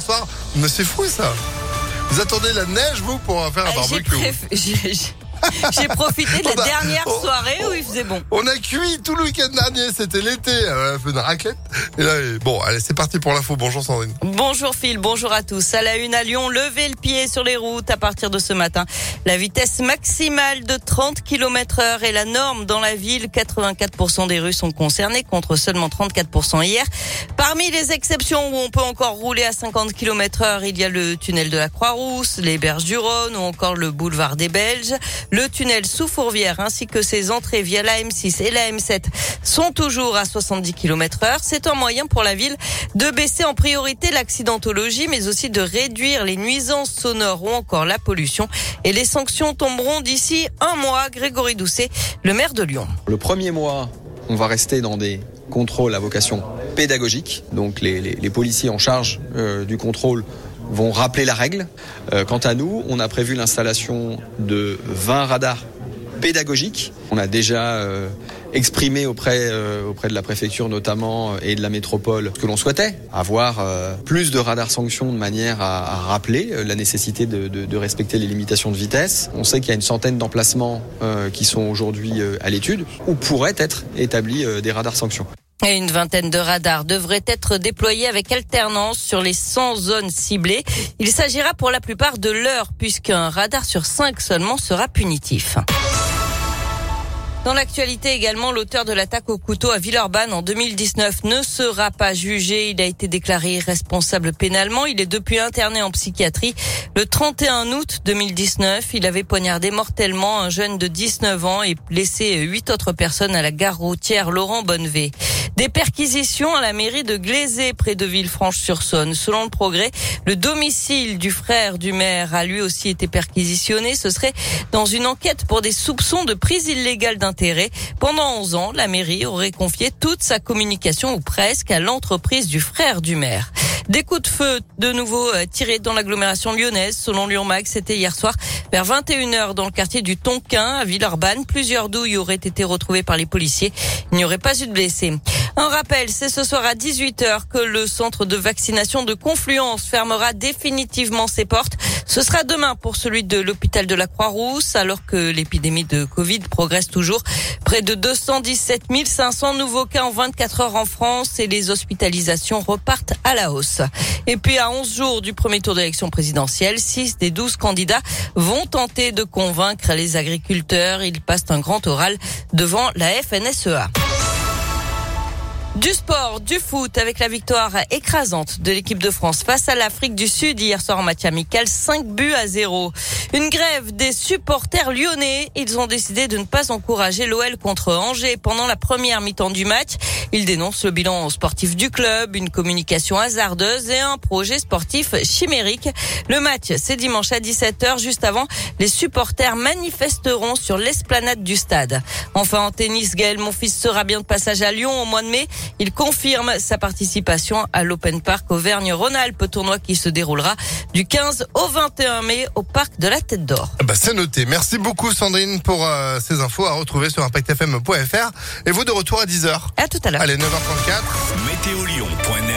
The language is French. hier soir. Mais c'est fou ça. Vous attendez la neige vous pour faire un barbecue. J'ai profité de la dernière soirée où il faisait bon. On a cuit tout le week-end dernier, c'était l'été, on a fait une raclette. Et là, bon, allez, c'est parti pour l'info. Bonjour Sandrine. Bonjour Phil, bonjour à tous. À la une à Lyon, levez le pied sur les routes à partir de ce matin. La vitesse maximale de 30 km/h est la norme dans la ville. 84% des rues sont concernées contre seulement 34% hier. Parmi les exceptions où on peut encore rouler à 50 km/h, il y a le tunnel de la Croix-Rousse, les berges du Rhône ou encore le boulevard des Belges. Le tunnel sous Fourvière ainsi que ses entrées via la M6 et la M7 sont toujours à 70 km/h. C'est un moyen pour la ville de baisser en priorité l'accidentologie, mais aussi de réduire les nuisances sonores ou encore la pollution. Et les sanctions tomberont d'ici un mois. Grégory Doucet, le maire de Lyon. Le premier mois, on va rester dans des contrôles à vocation pédagogique. Donc les policiers en charge du contrôle vont rappeler la règle. Quant à nous, on a prévu l'installation de 20 radars pédagogiques. On a déjà exprimé auprès de la préfecture notamment et de la métropole ce que l'on souhaitait, avoir plus de radars sanctions de manière à rappeler la nécessité de respecter les limitations de vitesse. On sait qu'il y a une centaine d'emplacements qui sont aujourd'hui à l'étude où pourraient être établis des radars sanctions. Et une vingtaine de radars devraient être déployés avec alternance sur les 100 zones ciblées. Il s'agira pour la plupart de l'heure, puisqu'un radar sur 5 seulement sera punitif. Dans l'actualité également, l'auteur de l'attaque au couteau à Villeurbanne en 2019 ne sera pas jugé. Il a été déclaré irresponsable pénalement. Il est depuis interné en psychiatrie. Le 31 août 2019, il avait poignardé mortellement un jeune de 19 ans et blessé 8 autres personnes à la gare routière Laurent Bonnevay. Des perquisitions à la mairie de Gleizé, près de Villefranche-sur-Saône. Selon le Progrès, le domicile du frère du maire a lui aussi été perquisitionné. Ce serait dans une enquête pour des soupçons de prise illégale d'intérêt. Pendant 11 ans, la mairie aurait confié toute sa communication, ou presque, à l'entreprise du frère du maire. Des coups de feu de nouveau tirés dans l'agglomération lyonnaise. Selon Lyon Max, c'était hier soir vers 21h dans le quartier du Tonkin à Villeurbanne. Plusieurs douilles auraient été retrouvées par les policiers. Il n'y aurait pas eu de blessés. Un rappel, c'est ce soir à 18h que le centre de vaccination de Confluence fermera définitivement ses portes. Ce sera demain pour celui de l'hôpital de la Croix-Rousse, alors que l'épidémie de Covid progresse toujours. Près de 217 500 nouveaux cas en 24 heures en France et les hospitalisations repartent à la hausse. Et puis à 11 jours du premier tour d'élection présidentielle, 6 des 12 candidats vont tenter de convaincre les agriculteurs. Ils passent un grand oral devant la FNSEA. Du sport, du foot, avec la victoire écrasante de l'équipe de France face à l'Afrique du Sud hier soir en match amical, 5-0. Une grève des supporters lyonnais. Ils ont décidé de ne pas encourager l'OL contre Angers pendant la première mi-temps du match. Ils dénoncent le bilan sportif du club, une communication hasardeuse et un projet sportif chimérique. Le match, c'est dimanche à 17h. Juste avant, les supporters manifesteront sur l'esplanade du stade. Enfin, en tennis, Gaël Monfils sera bien de passage à Lyon au mois de mai. Il confirme sa participation à l'Open Park Auvergne-Rhône-Alpes, tournoi qui se déroulera du 15 au 21 mai au Parc de la Tête d'or. C'est noté. Merci beaucoup Sandrine pour ces infos à retrouver sur impactfm.fr et vous de retour à 10h. À tout à l'heure. Allez, 9h34. Météo-Lyon.net